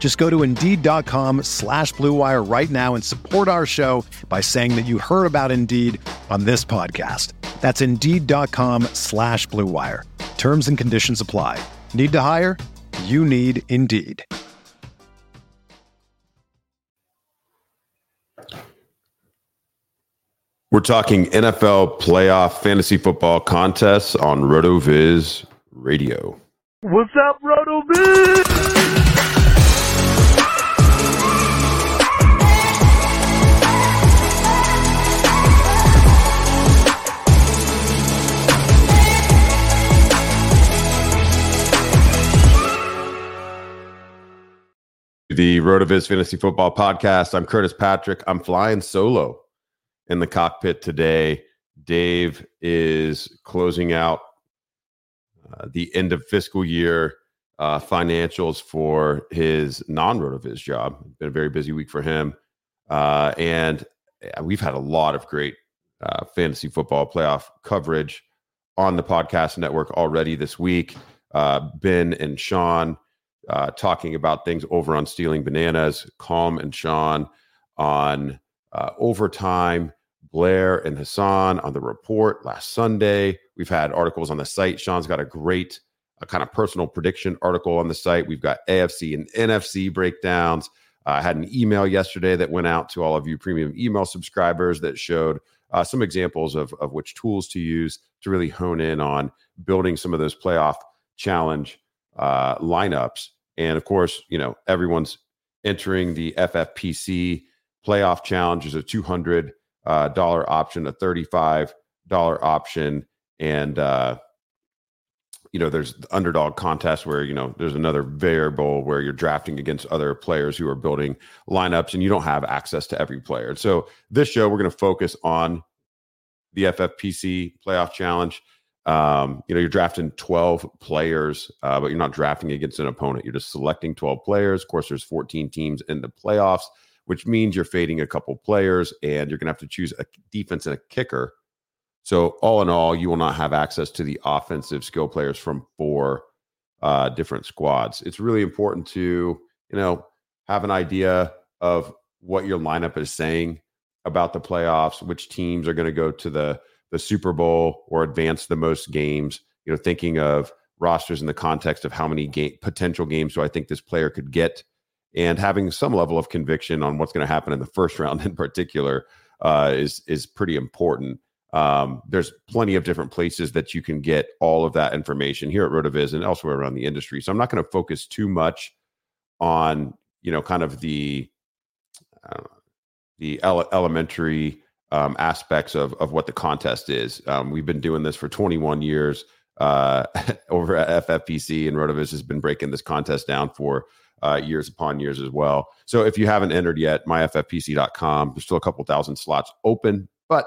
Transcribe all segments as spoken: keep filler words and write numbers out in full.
Just go to Indeed.com slash Blue Wire right now and support our show by saying that you heard about Indeed on this podcast. That's Indeed.com slash Blue Wire. Terms and conditions apply. Need to hire? You need Indeed. We're talking N F L playoff fantasy football contests on RotoViz Radio. What's up, RotoViz? The RotoViz Fantasy Football Podcast. I'm Curtis Patrick. I'm flying solo in the cockpit today. Dave is closing out uh, the end of fiscal year uh, financials for his non-RotoViz job. It's been a very busy week for him. Uh, and we've had a lot of great uh, fantasy football playoff coverage on the podcast network already this week. Uh, Ben and Sean Uh, talking about things over on Stealing Bananas, Calm and Sean on uh, Overtime, Blair and Hassan on The Report last Sunday. We've had articles on the site. Sean's got a great a kind of personal prediction article on the site. We've got A F C and N F C breakdowns. Uh, I had an email yesterday that went out to all of you premium email subscribers that showed uh, some examples of, of which tools to use to really hone in on building some of those playoff challenge uh, lineups. And of course, you know, everyone's entering the F F P C playoff challenge. There's a two hundred dollars uh, dollar option, a thirty-five dollars option. And, uh, you know, there's the underdog contest where, you know, there's another variable where you're drafting against other players who are building lineups and you don't have access to every player. So this show, we're going to focus on the F F P C playoff challenge. Um, you know, you're drafting twelve players, uh, but you're not drafting against an opponent. You're just selecting twelve players. Of course, there's fourteen teams in the playoffs, which means you're fading a couple players and you're going to have to choose a defense and a kicker. So all in all, you will not have access to the offensive skill players from four uh, different squads. It's really important to, you know, have an idea of what your lineup is saying about the playoffs, which teams are going to go to the the Super Bowl or advance the most games, you know, thinking of rosters in the context of how many game, potential games do I think this player could get, and having some level of conviction on what's going to happen in the first round in particular uh, is, is pretty important. Um, there's plenty of different places that you can get all of that information here at RotoViz and elsewhere around the industry. So I'm not going to focus too much on, you know, kind of the, I don't know, the ele- elementary Um, aspects of, of what the contest is. Um, we've been doing this for twenty-one years uh, over at F F P C, and RotoViz has been breaking this contest down for uh, years upon years as well. So if you haven't entered yet, my F F P C dot com, there's still a couple thousand slots open, but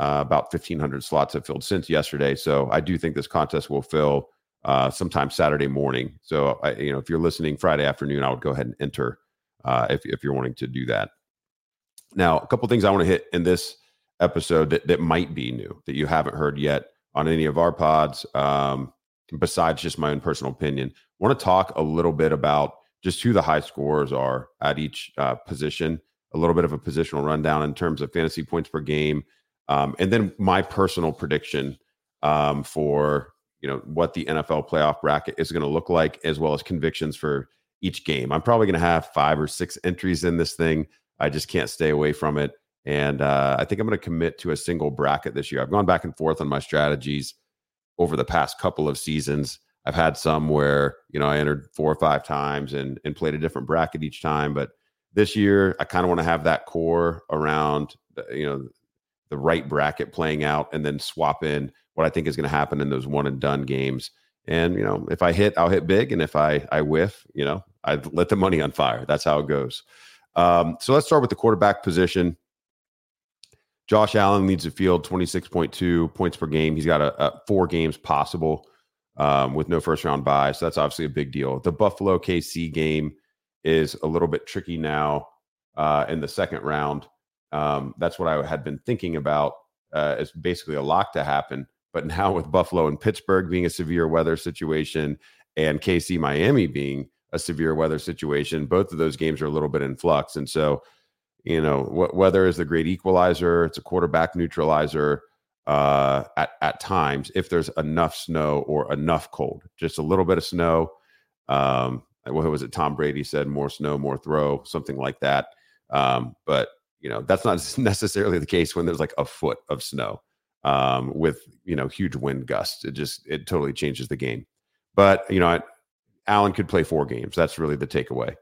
uh, about fifteen hundred slots have filled since yesterday. So I do think this contest will fill uh, sometime Saturday morning. So I, you know, if you're listening Friday afternoon, I would go ahead and enter uh, if, if you're wanting to do that. Now, a couple of things I want to hit in this episode that, that might be new, that you haven't heard yet on any of our pods, um, besides just my own personal opinion. I want to talk a little bit about just who the high scorers are at each uh, position, a little bit of a positional rundown in terms of fantasy points per game, um, and then my personal prediction um, for you know what the N F L playoff bracket is going to look like, as well as convictions for each game. I'm probably going to have five or six entries in this thing. I just can't stay away from it. And uh, I think I'm going to commit to a single bracket this year. I've gone back and forth on my strategies over the past couple of seasons. I've had some where, you know, I entered four or five times and, and played a different bracket each time. But this year, I kind of want to have that core around, you know, the right bracket playing out, and then swap in what I think is going to happen in those one and done games. And, you know, if I hit, I'll hit big. And if I, I whiff, you know, I let the money on fire. That's how it goes. Um, so let's start with the quarterback position. Josh Allen leads the field, twenty-six point two points per game. He's got a, a four games possible um, with no first round bye. So that's obviously a big deal. The Buffalo K C game is a little bit tricky now uh, in the second round. Um, that's what I had been thinking about uh, as basically a lock to happen. But now with Buffalo and Pittsburgh being a severe weather situation and K C Miami being a severe weather situation, both of those games are a little bit in flux. And so, you know, wh- weather is the great equalizer. It's a quarterback neutralizer uh, at, at times if there's enough snow or enough cold. Just a little bit of snow. Um, what was it? Tom Brady said, more snow, more throw, something like that. Um, but, you know, that's not necessarily the case when there's like a foot of snow um, with, you know, huge wind gusts. It just, it totally changes the game. But, you know, I, Allen could play four games. That's really the takeaway.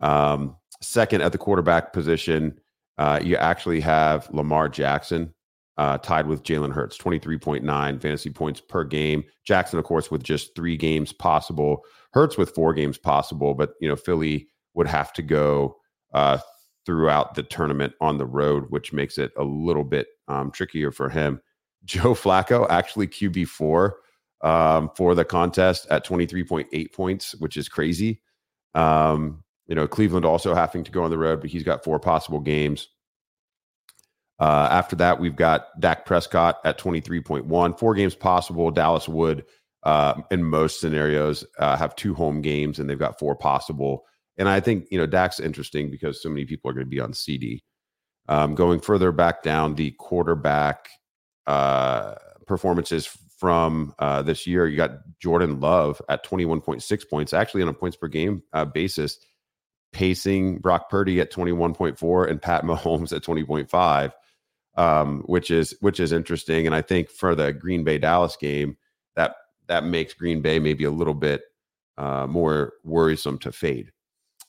Um, second at the quarterback position, uh, you actually have Lamar Jackson uh, tied with Jalen Hurts, twenty-three point nine fantasy points per game. Jackson, of course, with just three games possible. Hurts with four games possible, but, you know, Philly would have to go uh throughout the tournament on the road, which makes it a little bit um, trickier for him. Joe Flacco, actually Q B four um, for the contest at twenty-three point eight points, which is crazy. Um, you know, Cleveland also having to go on the road, but he's got four possible games. Uh, after that, we've got Dak Prescott at twenty-three point one, four games possible. Dallas would, uh, in most scenarios, uh, have two home games, and they've got four possible. And I think, you know, Dak's interesting because so many people are going to be on C D. Um, going further back down the quarterback uh, performances from uh, this year, you got Jordan Love at twenty-one point six points, actually on a points per game uh, basis, pacing Brock Purdy at twenty-one point four and Pat Mahomes at twenty point five, um, which is which is interesting. And I think for the Green Bay Dallas game, that that makes Green Bay maybe a little bit uh, more worrisome to fade.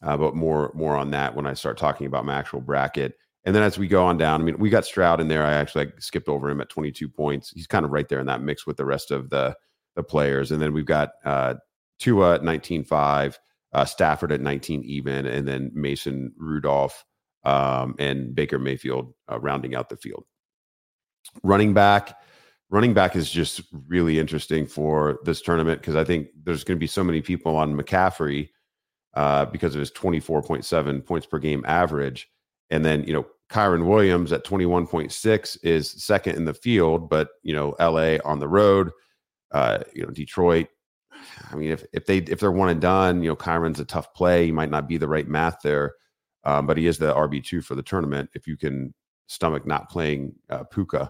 Uh, but more more on that when I start talking about my actual bracket. And then as we go on down, I mean, we got Stroud in there. I actually like, skipped over him at twenty-two points. He's kind of right there in that mix with the rest of the, the players. And then we've got uh, Tua at nineteen point five, uh, Stafford at nineteen even, and then Mason Rudolph um, and Baker Mayfield uh, rounding out the field. Running back. Running back is just really interesting for this tournament because I think there's going to be so many people on McCaffrey Uh, because of his twenty-four point seven points per game average. And then, you know, Kyron Williams at twenty-one point six is second in the field, but, you know, L A on the road, uh, you know, Detroit. I mean, if if they if they're one and done, you know, Kyron's a tough play. He might not be the right math there, um, but he is the R B two for the tournament if you can stomach not playing uh, Puka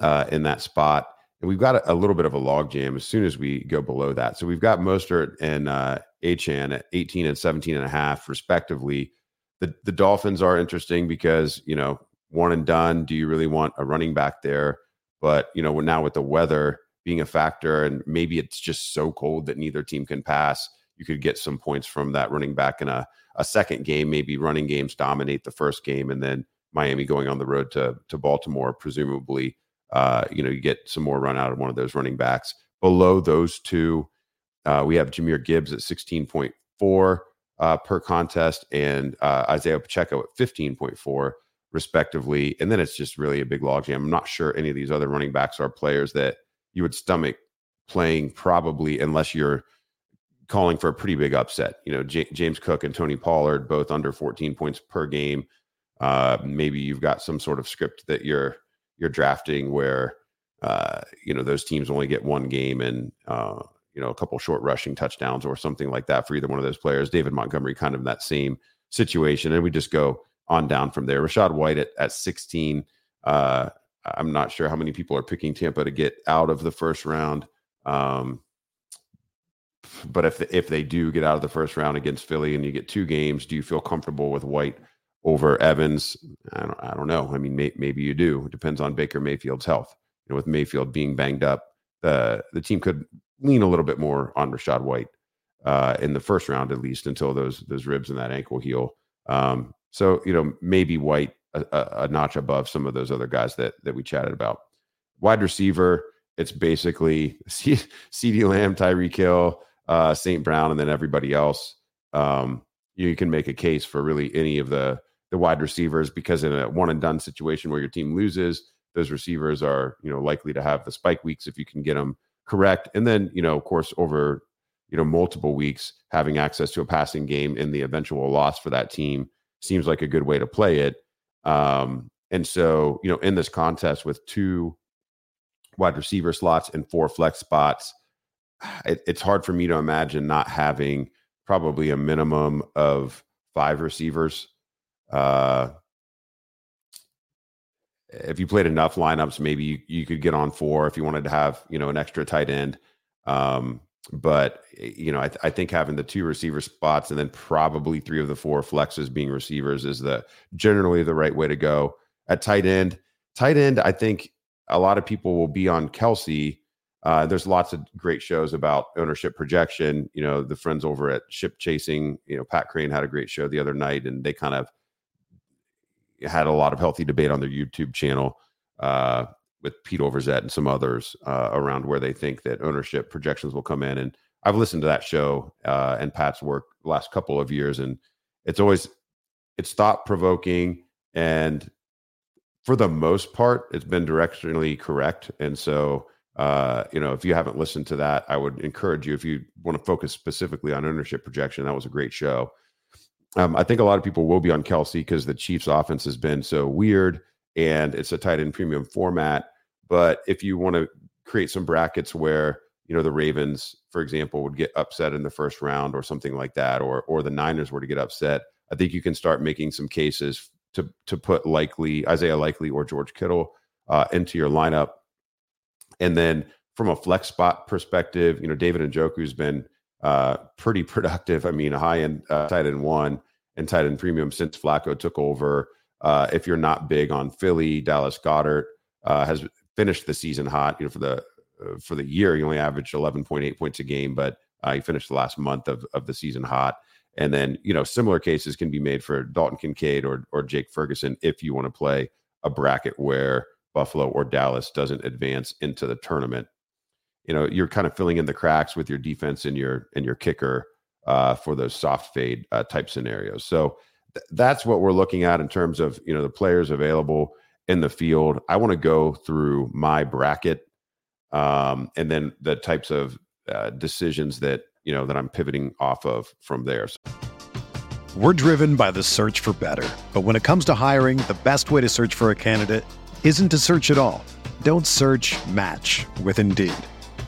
uh, in that spot. And we've got a, a little bit of a logjam as soon as we go below that. So we've got Mostert and uh, Achane at eighteen and seventeen and a half, respectively. The the Dolphins are interesting because, you know, one and done, do you really want a running back there? But, you know, now with the weather being a factor and maybe it's just so cold that neither team can pass, you could get some points from that running back in a, a second game. Maybe running games dominate the first game, and then Miami going on the road to to Baltimore, presumably. Uh, you know, you get some more run out of one of those running backs. Below those two, uh, we have Jahmyr Gibbs at sixteen point four uh, per contest and uh, Isaiah Pacheco at fifteen point four, respectively. And then it's just really a big logjam. I'm not sure any of these other running backs are players that you would stomach playing probably unless you're calling for a pretty big upset. You know, J- James Cook and Tony Pollard, both under fourteen points per game. Uh, maybe you've got some sort of script that you're you're drafting where, uh, you know, those teams only get one game and, uh, you know, a couple short rushing touchdowns or something like that for either one of those players. David Montgomery kind of in that same situation. And we just go on down from there. Rachaad White at, at sixteen. Uh, I'm not sure how many people are picking Tampa to get out of the first round. Um, but if, the, if they do get out of the first round against Philly and you get two games, do you feel comfortable with White over Evans. I don't, I don't know. I mean, may, maybe you do. It depends on Baker Mayfield's health. You know, with Mayfield being banged up, the the team could lean a little bit more on Rachaad White uh, in the first round, at least until those those ribs and that ankle heal. Um, so, you know, maybe White a, a notch above some of those other guys that that we chatted about. Wide receiver, it's basically C- CeeDee Lamb, Tyreek Hill, uh, Saint Brown, and then everybody else. Um, you can make a case for really any of the the wide receivers, because in a one and done situation where your team loses, those receivers are, you know, likely to have the spike weeks if you can get them correct. And then, you know, of course, over, you know, multiple weeks, having access to a passing game in the eventual loss for that team seems like a good way to play it. Um, and so, you know, in this contest with two wide receiver slots and four flex spots, it, it's hard for me to imagine not having probably a minimum of five receivers. Uh, if you played enough lineups, maybe you, you could get on four if you wanted to have, you know, an extra tight end. Um, but, you know, I, th- I think having the two receiver spots and then probably three of the four flexes being receivers is the generally the right way to go. At tight end, tight end, I think a lot of people will be on Kelsey. Uh, there's lots of great shows about ownership projection. You know, the friends over at Ship Chasing, you know, Pat Crane had a great show the other night, and they kind of had a lot of healthy debate on their YouTube channel uh, with Pete Overzet and some others uh, around where they think that ownership projections will come in. And I've listened to that show uh, and Pat's work the last couple of years, and it's always, it's thought provoking. And for the most part, it's been directionally correct. And so, uh, you know, if you haven't listened to that, I would encourage you, if you want to focus specifically on ownership projection, that was a great show. Um, I think a lot of people will be on Kelsey because the Chiefs offense has been so weird and it's a tight end premium format. But if you want to create some brackets where, you know, the Ravens, for example, would get upset in the first round or something like that, or or the Niners were to get upset, I think you can start making some cases to to put likely Isaiah Likely or George Kittle uh, into your lineup. And then from a flex spot perspective, you know, David Njoku's been Uh, pretty productive. I mean, high end uh, tight end one and tight end premium since Flacco took over. Uh, if you're not big on Philly, Dallas Goedert uh, has finished the season hot. You know, for the uh, for the year, he only averaged eleven point eight points a game, but uh, he finished the last month of of the season hot. And then, you know, similar cases can be made for Dalton Kincaid or or Jake Ferguson if you want to play a bracket where Buffalo or Dallas doesn't advance into the tournament. You know, you're kind of filling in the cracks with your defense and your and your kicker uh, for those soft fade uh, type scenarios. So th- that's what we're looking at in terms of, you know, the players available in the field. I want to go through my bracket um, and then the types of uh, decisions that, you know, that I'm pivoting off of from there. We're driven by the search for better. But when it comes to hiring, the best way to search for a candidate isn't to search at all. Don't search, match with Indeed.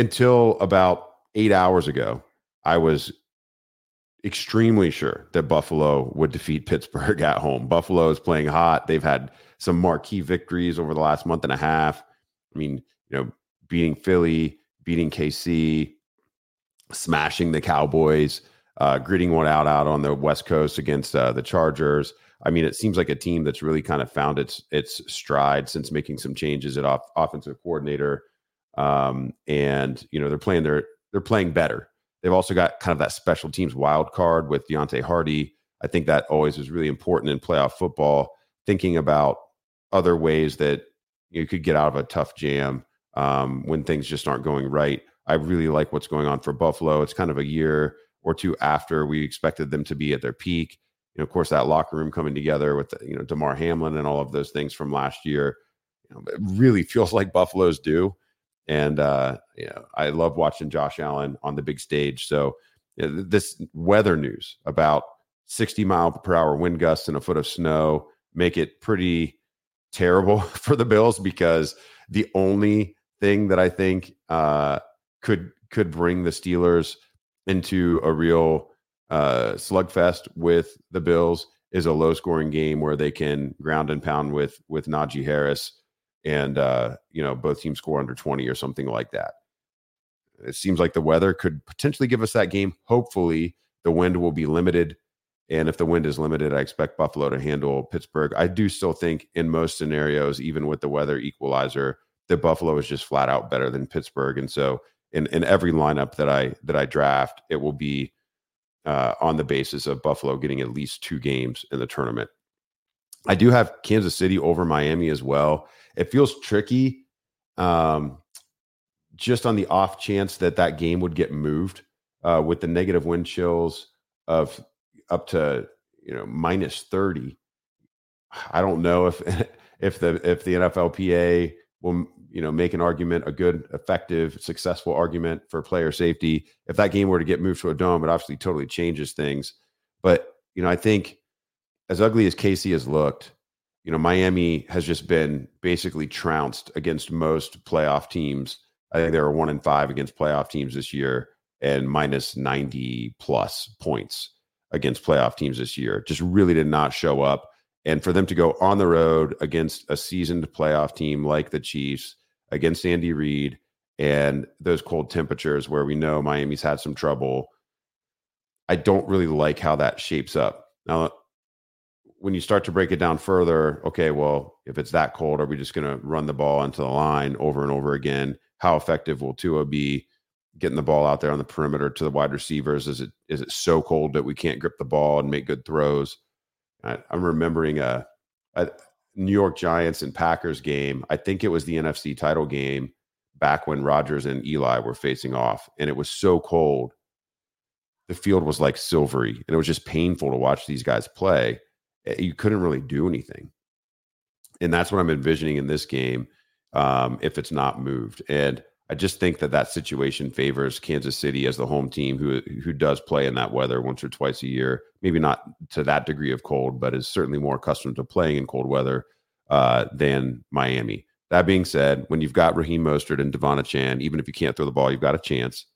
Until about eight hours ago, I was extremely sure that Buffalo would defeat Pittsburgh at home. Buffalo is playing hot. They've had some marquee victories over the last month and a half. I mean, you know, beating Philly, beating K C, smashing the Cowboys, uh, gritting one out out on the West Coast against uh, the Chargers. I mean, it seems like a team that's really kind of found its its stride since making some changes at off, offensive coordinator. Um, and, you know, they're playing their they're playing better. They've also got kind of that special teams wild card with Deontay Hardy. I think that always is really important in playoff football, thinking about other ways that you could get out of a tough jam um, when things just aren't going right. I really like what's going on for Buffalo. It's kind of a year or two after we expected them to be at their peak. You know, of course, that locker room coming together with, you know, DeMar Hamlin and all of those things from last year, you know, it really feels like Buffalo's do. And, uh, you know, I love watching Josh Allen on the big stage. So you know, this weather news about sixty mile per hour wind gusts and a foot of snow make it pretty terrible for the Bills, because the only thing that I think uh, could could bring the Steelers into a real uh, slugfest with the Bills is a low scoring game where they can ground and pound with with Najee Harris. And, uh, you know, both teams score under twenty or something like that. It seems like the weather could potentially give us that game. Hopefully the wind will be limited. And if the wind is limited, I expect Buffalo to handle Pittsburgh. I do still think in most scenarios, even with the weather equalizer, that Buffalo is just flat out better than Pittsburgh. And so in, in every lineup that I that I draft, it will be uh, on the basis of Buffalo getting at least two games in the tournament. I do have Kansas City over Miami as well. It feels tricky um, just on the off chance that that game would get moved uh, with the negative wind chills of up to, you know, minus thirty. I don't know if if the if the N F L P A will, you know, make an argument, a good, effective, successful argument for player safety. If that game were to get moved to a dome, it obviously totally changes things. But, you know, I think as ugly as K C has looked, you know, Miami has just been basically trounced against most playoff teams. I think they were one in five against playoff teams this year and minus ninety plus points against playoff teams this year. Just really did not show up. And for them to go on the road against a seasoned playoff team like the Chiefs, against Andy Reid, and those cold temperatures where we know Miami's had some trouble, I don't really like how that shapes up. Now, when you start to break it down further, okay, well, if it's that cold, are we just going to run the ball into the line over and over again? How effective will Tua be getting the ball out there on the perimeter to the wide receivers? Is it is it so cold that we can't grip the ball and make good throws? I, I'm remembering a, a New York Giants and Packers game. I think it was the N F C title game back when Rodgers and Eli were facing off, and it was so cold. The field was like silvery, and it was just painful to watch these guys play. You couldn't really do anything. And that's what I'm envisioning in this game um, if it's not moved. And I just think that that situation favors Kansas City as the home team who who does play in that weather once or twice a year, maybe not to that degree of cold, but is certainly more accustomed to playing in cold weather uh, than Miami. That being said, when you've got Raheem Mostert and Devon Achan, even if you can't throw the ball, you've got a chance.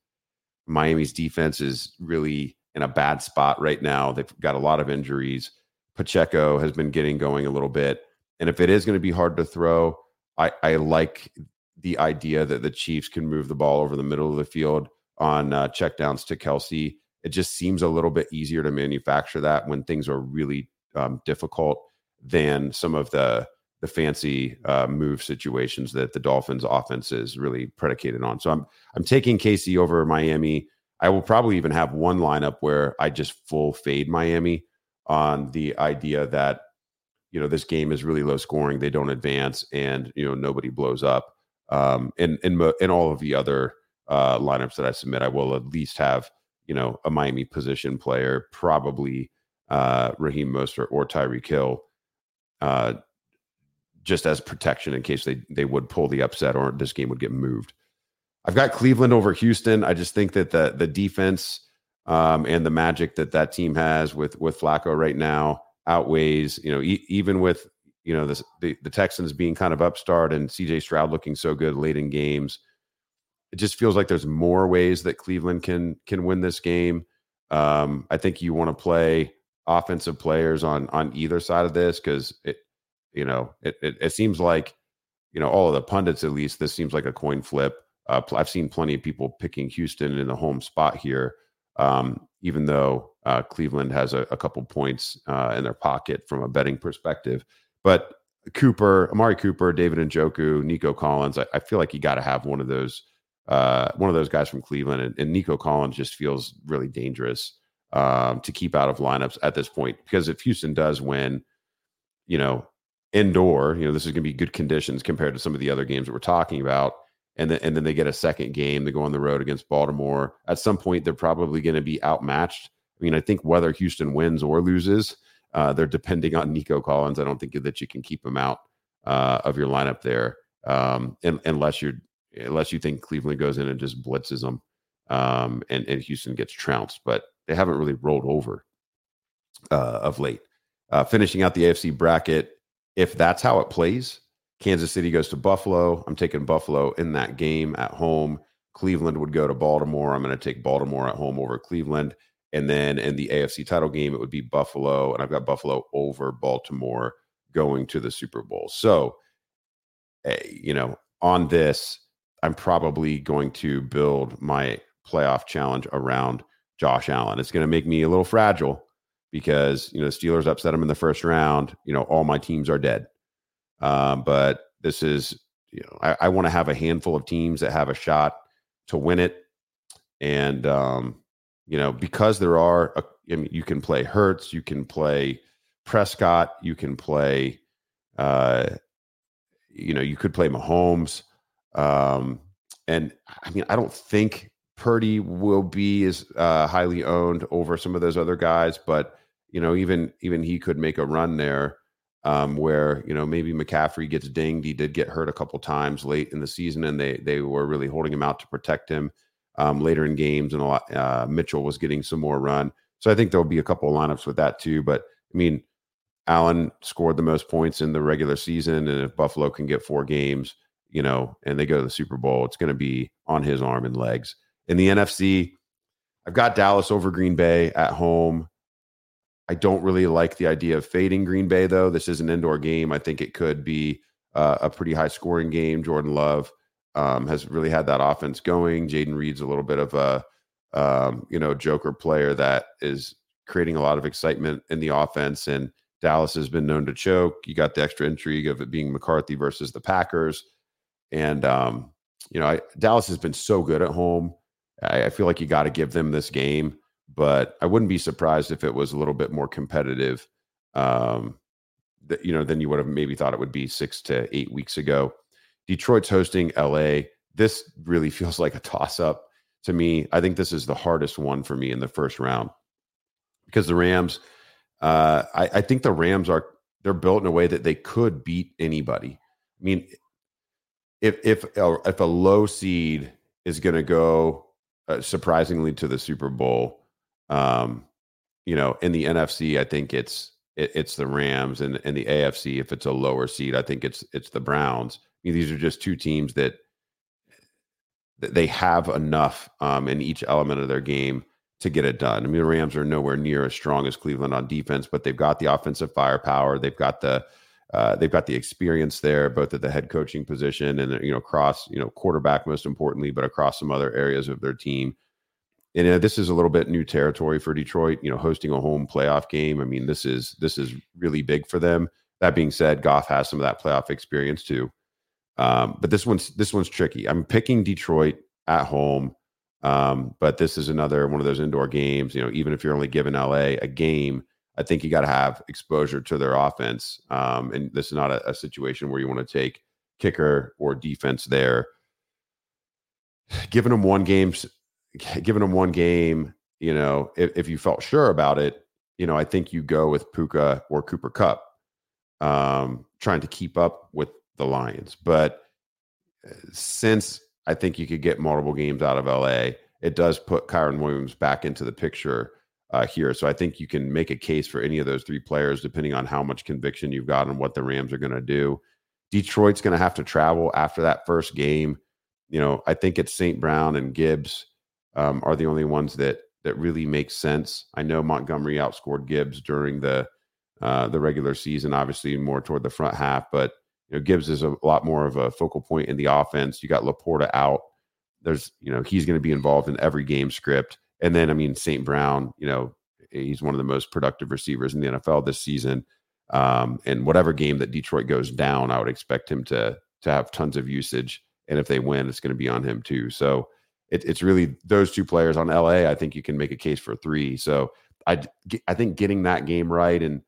Miami's defense is really in a bad spot right now. They've got a lot of injuries. Pacheco has been getting going a little bit. And if it is going to be hard to throw, I, I like the idea that the Chiefs can move the ball over the middle of the field on uh, checkdowns to Kelsey. It just seems a little bit easier to manufacture that when things are really um, difficult than some of the, the fancy uh, move situations that the Dolphins offense is really predicated on. So I'm, I'm taking K C over Miami. I will probably even have one lineup where I just full fade Miami on the idea that, you know, this game is really low scoring, they don't advance, and, you know, nobody blows up. Um, and in in all of the other uh, lineups that I submit, I will at least have, you know, a Miami position player, probably uh, Raheem Mostert or Tyreek Hill, uh, just as protection in case they they would pull the upset or this game would get moved. I've got Cleveland over Houston. I just think that the the defense Um, and the magic that that team has with with Flacco right now outweighs, you know, e- even with, you know, this, the, the Texans being kind of upstart and C J Stroud looking so good late in games. It just feels like there's more ways that Cleveland can can win this game. Um, I think you want to play offensive players on on either side of this because it, you know, it, it it seems like, you know, all of the pundits, at least, this seems like a coin flip. Uh, I've seen plenty of people picking Houston in the home spot here, um, even though uh, Cleveland has a, a couple points uh, in their pocket from a betting perspective. But Cooper, Amari Cooper, David Njoku, Nico Collins, I, I feel like you got to have one of those uh, one of those guys from Cleveland. And, and Nico Collins just feels really dangerous um, to keep out of lineups at this point, because if Houston does win, you know, indoor, you know, this is going to be good conditions compared to some of the other games that we're talking about. And then, and then they get a second game. They go on the road against Baltimore. At some point, they're probably going to be outmatched. I mean, I think whether Houston wins or loses, uh, they're depending on Nico Collins. I don't think that you can keep him out uh, of your lineup there, um, and, unless you're unless you think Cleveland goes in and just blitzes them, um, and, and Houston gets trounced. But they haven't really rolled over uh, of late. Uh, finishing out the A F C bracket, if that's how it plays, Kansas City goes to Buffalo. I'm taking Buffalo in that game at home. Cleveland would go to Baltimore. I'm going to take Baltimore at home over Cleveland. And then in the A F C title game, it would be Buffalo. And I've got Buffalo over Baltimore going to the Super Bowl. So, you know, on this, I'm probably going to build my playoff challenge around Josh Allen. It's going to make me a little fragile because, you know, the Steelers upset him in the first round. You know, all my teams are dead. Um, but this is, you know, I, I want to have a handful of teams that have a shot to win it. And, um, you know, because there are, a, I mean, you can play Hurts, you can play Prescott, you can play, uh, you know, you could play Mahomes. Um, and I mean, I don't think Purdy will be as, uh, highly owned over some of those other guys, but, you know, even, even he could make a run there. Um, where, you know, maybe McCaffrey gets dinged. He did get hurt a couple times late in the season, and they they were really holding him out to protect him um, later in games. And a lot, uh, Mitchell was getting some more run. So I think there'll be a couple of lineups with that too. But, I mean, Allen scored the most points in the regular season, and if Buffalo can get four games, you know, and they go to the Super Bowl, it's going to be on his arm and legs. In the N F C, I've got Dallas over Green Bay at home. I don't really like the idea of fading Green Bay, though. This is an indoor game. I think it could be uh, a pretty high-scoring game. Jordan Love um, has really had that offense going. Jaden Reed's a little bit of a um, you know, joker player that is creating a lot of excitement in the offense, and Dallas has been known to choke. You got the extra intrigue of it being McCarthy versus the Packers. And, um, you know, I, Dallas has been so good at home. I, I feel like you got to give them this game. But I wouldn't be surprised if it was a little bit more competitive, um, that, you know, than you would have maybe thought it would be six to eight weeks ago. Detroit's hosting L A. This really feels like a toss-up to me. I think this is the hardest one for me in the first round because the Rams, uh, I, I think the Rams are they're built in a way that they could beat anybody. I mean, if if if a low seed is going to go uh, surprisingly to the Super Bowl. Um, you know, in the N F C, I think it's it, it's the Rams, and in the A F C, if it's a lower seed, I think it's it's the Browns. I mean, these are just two teams that, that they have enough um, in each element of their game to get it done. I mean, the Rams are nowhere near as strong as Cleveland on defense, but they've got the offensive firepower. They've got the uh, they've got the experience there, both at the head coaching position and, you know, across, you know, quarterback most importantly, but across some other areas of their team. And uh, this is a little bit new territory for Detroit, you know, hosting a home playoff game. I mean, this is this is really big for them. That being said, Goff has some of that playoff experience too. Um, but this one's this one's tricky. I'm picking Detroit at home, um, but this is another one of those indoor games. You know, even if you're only giving L A a game, I think you got to have exposure to their offense. Um, and this is not a, a situation where you want to take kicker or defense there. Giving them one game. Giving them one game, you know, if, if you felt sure about it, you know, I think you go with Puka or Cooper Kupp, um, trying to keep up with the Lions. But since I think you could get multiple games out of L A, it does put Kyron Williams back into the picture uh, here. So I think you can make a case for any of those three players, depending on how much conviction you've got on what the Rams are going to do. Detroit's going to have to travel after that first game. You know, I think it's Saint Brown and Gibbs. Um, are the only ones that that really makes sense. I know Montgomery outscored Gibbs during the uh, the regular season, obviously more toward the front half, but you know, Gibbs is a lot more of a focal point in the offense. You got Laporta out. There's, you know, he's going to be involved in every game script. And then, I mean, Saint Brown, you know, he's one of the most productive receivers in the N F L this season. Um, and whatever game that Detroit goes down, I would expect him to to have tons of usage. And if they win, it's going to be on him too. So it, it's really those two players on L A. I think you can make a case for three. So I, I think getting that game right and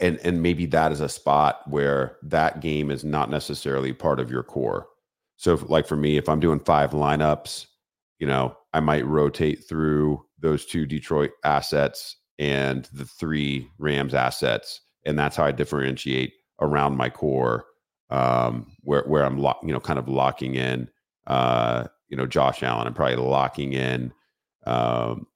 and and maybe that is a spot where that game is not necessarily part of your core. So if, like for me, if I'm doing five lineups, you know, I might rotate through those two Detroit assets and the three Rams assets, and that's how I differentiate around my core, um, where where I'm lock, you know, kind of locking in, uh, you know, Josh Allen. I'm probably locking in um,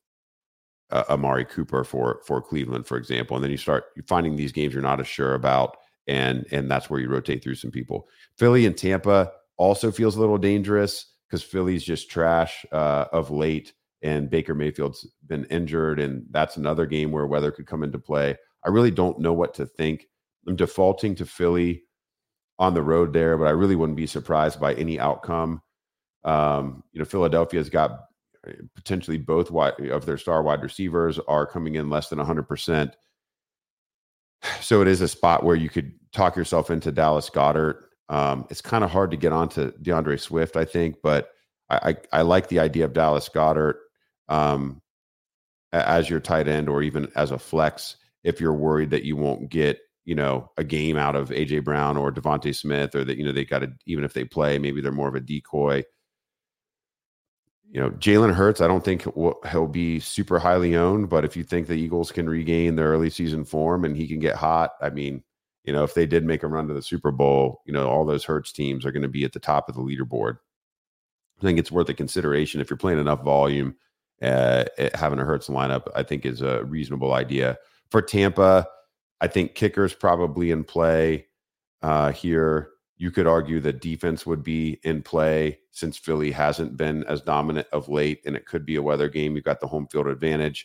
uh, Amari Cooper for for Cleveland, for example. And then you start finding these games you're not as sure about, and and that's where you rotate through some people. Philly and Tampa also feels a little dangerous because Philly's just trash uh, of late. And Baker Mayfield's been injured, and that's another game where weather could come into play. I really don't know what to think. I'm defaulting to Philly on the road there, but I really wouldn't be surprised by any outcome. Um, you know, Philadelphia's got potentially both wide, of their star wide receivers are coming in less than one hundred percent. So it is a spot where you could talk yourself into Dallas Goedert. Um, it's kind of hard to get onto DeAndre Swift, I think, but I, I, I like the idea of Dallas Goedert um, as your tight end or even as a flex if you're worried that you won't get, you know, a game out of A J Brown or Devontae Smith, or that, you know, they got to, even if they play, maybe they're more of a decoy. You know, Jalen Hurts, I don't think he'll, he'll be super highly owned, but if you think the Eagles can regain their early season form and he can get hot, I mean, you know, if they did make a run to the Super Bowl, you know, all those Hurts teams are going to be at the top of the leaderboard. I think it's worth a consideration if you're playing enough volume. Uh, having a Hurts lineup, I think, is a reasonable idea. For Tampa, I think kicker's probably in play uh, here. You could argue that defense would be in play since Philly hasn't been as dominant of late, and it could be a weather game. You've got the home field advantage.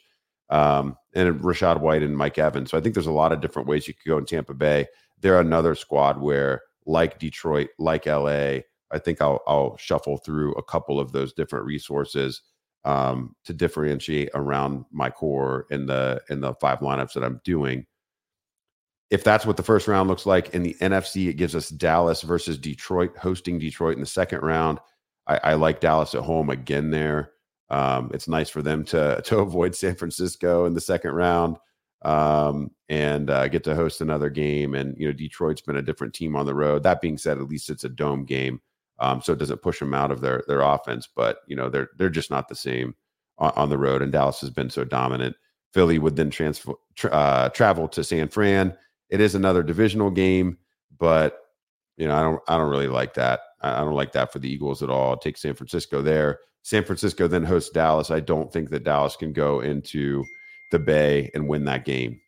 Um, and Rachaad White and Mike Evans. So I think there's a lot of different ways you could go in Tampa Bay. They're another squad where, like Detroit, like L A, I think I'll, I'll shuffle through a couple of those different resources um, to differentiate around my core in the in the five lineups that I'm doing. If that's what the first round looks like in the N F C, it gives us Dallas versus Detroit, hosting Detroit in the second round. I, I like Dallas at home again there. Um, it's nice for them to to avoid San Francisco in the second round um, and uh, get to host another game. And, you know, Detroit's been a different team on the road. That being said, at least it's a dome game. Um, so it doesn't push them out of their their offense, but you know they're they're just not the same on, on the road. And Dallas has been so dominant. Philly would then transfer tra- uh, travel to San Fran. It is another divisional game, but you know I don't I don't really like that. I don't like that for the Eagles at all. I'll take San Francisco there. San Francisco then hosts Dallas. I don't think that Dallas can go into the Bay and win that game.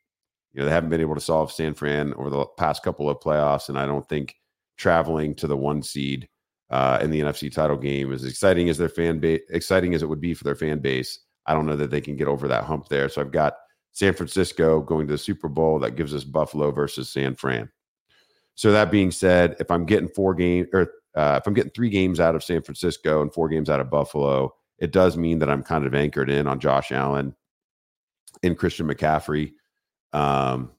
You know they haven't been able to solve San Fran over the past couple of playoffs, and I don't think traveling to the one seed Uh, in the N F C title game, as exciting as their fan base, exciting as it would be for their fan base, I don't know that they can get over that hump there. So I've got San Francisco going to the Super Bowl. That gives us Buffalo versus San Fran. So that being said, if I'm getting four game or uh, if I'm getting three games out of San Francisco and four games out of Buffalo, it does mean that I'm kind of anchored in on Josh Allen and Christian McCaffrey. Um,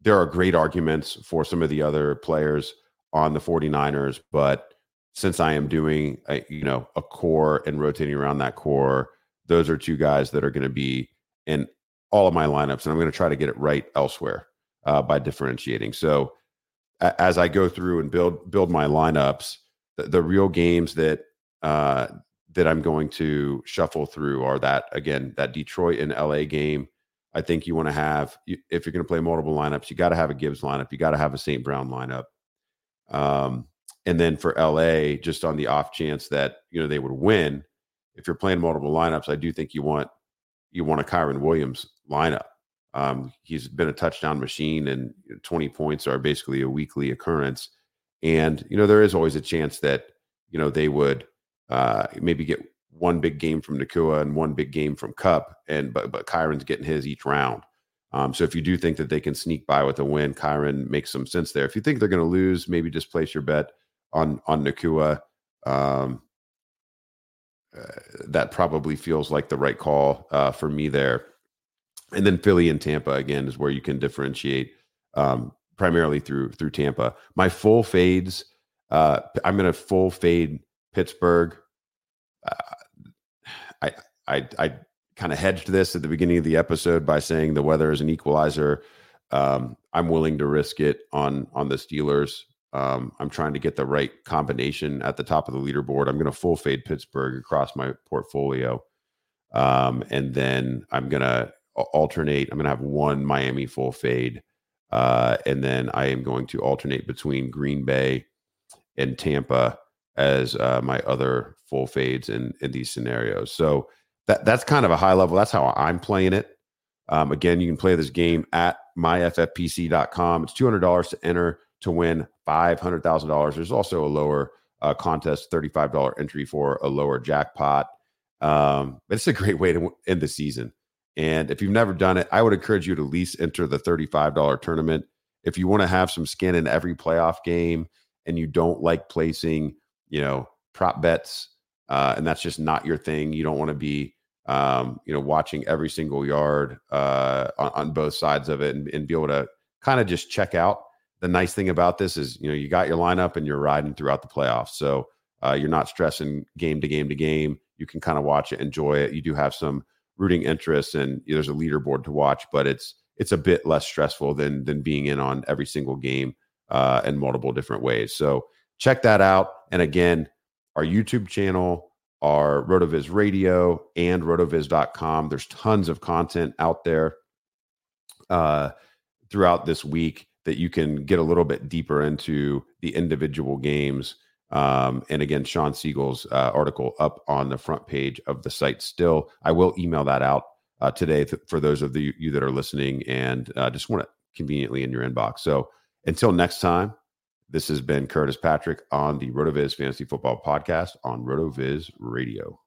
there are great arguments for some of the other players on the 49ers, but since I am doing a, you know, a core and rotating around that core, those are two guys that are going to be in all of my lineups, and I'm going to try to get it right elsewhere uh, by differentiating. So a- as I go through and build build my lineups, the, the real games that uh, that I'm going to shuffle through are that, again, that Detroit and L A game. I think you want to have, if you're going to play multiple lineups, you got to have a Gibbs lineup. You got to have a Saint Brown lineup. Um, And then for L A, just on the off chance that, you know, they would win, if you're playing multiple lineups, I do think you want you want a Kyron Williams lineup. Um, he's been a touchdown machine, and twenty points are basically a weekly occurrence. And, you know, there is always a chance that, you know, they would uh, maybe get one big game from Nakua and one big game from Cup, and but but Kyron's getting his each round. Um, so if you do think that they can sneak by with a win, Kyron makes some sense there. If you think they're going to lose, maybe just place your bet on on Nakua. Um, uh, that probably feels like the right call uh, for me there. And then Philly and Tampa again is where you can differentiate um, primarily through through Tampa. My full fades, uh, I'm going to full fade Pittsburgh. Uh, I I I kind of hedged this at the beginning of the episode by saying the weather is an equalizer. Um, I'm willing to risk it on on the Steelers. Um, I'm trying to get the right combination at the top of the leaderboard. I'm going to full fade Pittsburgh across my portfolio, um, and then I'm going to alternate. I'm going to have one Miami full fade, uh, and then I am going to alternate between Green Bay and Tampa as uh, my other full fades in, in these scenarios. So that that's kind of a high level. That's how I'm playing it. Um, again, you can play this game at my F F P C dot com. It's two hundred dollars to enter to win five hundred thousand dollars. There's also a lower uh, contest, thirty-five dollars entry for a lower jackpot. Um, but it's a great way to end the season. And if you've never done it, I would encourage you to at least enter the thirty-five dollars tournament. If you want to have some skin in every playoff game and you don't like placing, you know, prop bets, uh, and that's just not your thing. You don't want to be, um, you know, watching every single yard uh, on, on both sides of it and, and be able to kind of just check out. The nice thing about this is, you know, you got your lineup and you're riding throughout the playoffs. So uh, you're not stressing game to game to game. You can kind of watch it, enjoy it. You do have some rooting interest and there's a leaderboard to watch, but it's, it's a bit less stressful than, than being in on every single game uh, in multiple different ways. So check that out. And again, our YouTube channel, our RotoViz Radio, and roto viz dot com. There's tons of content out there uh, throughout this week that you can get a little bit deeper into the individual games. Um, and again, Sean Siegel's uh, article up on the front page of the site still. I will email that out uh, today th- for those of the, you that are listening and uh, just want it conveniently in your inbox. So until next time, this has been Curtis Patrick on the RotoViz Fantasy Football Podcast on RotoViz Radio.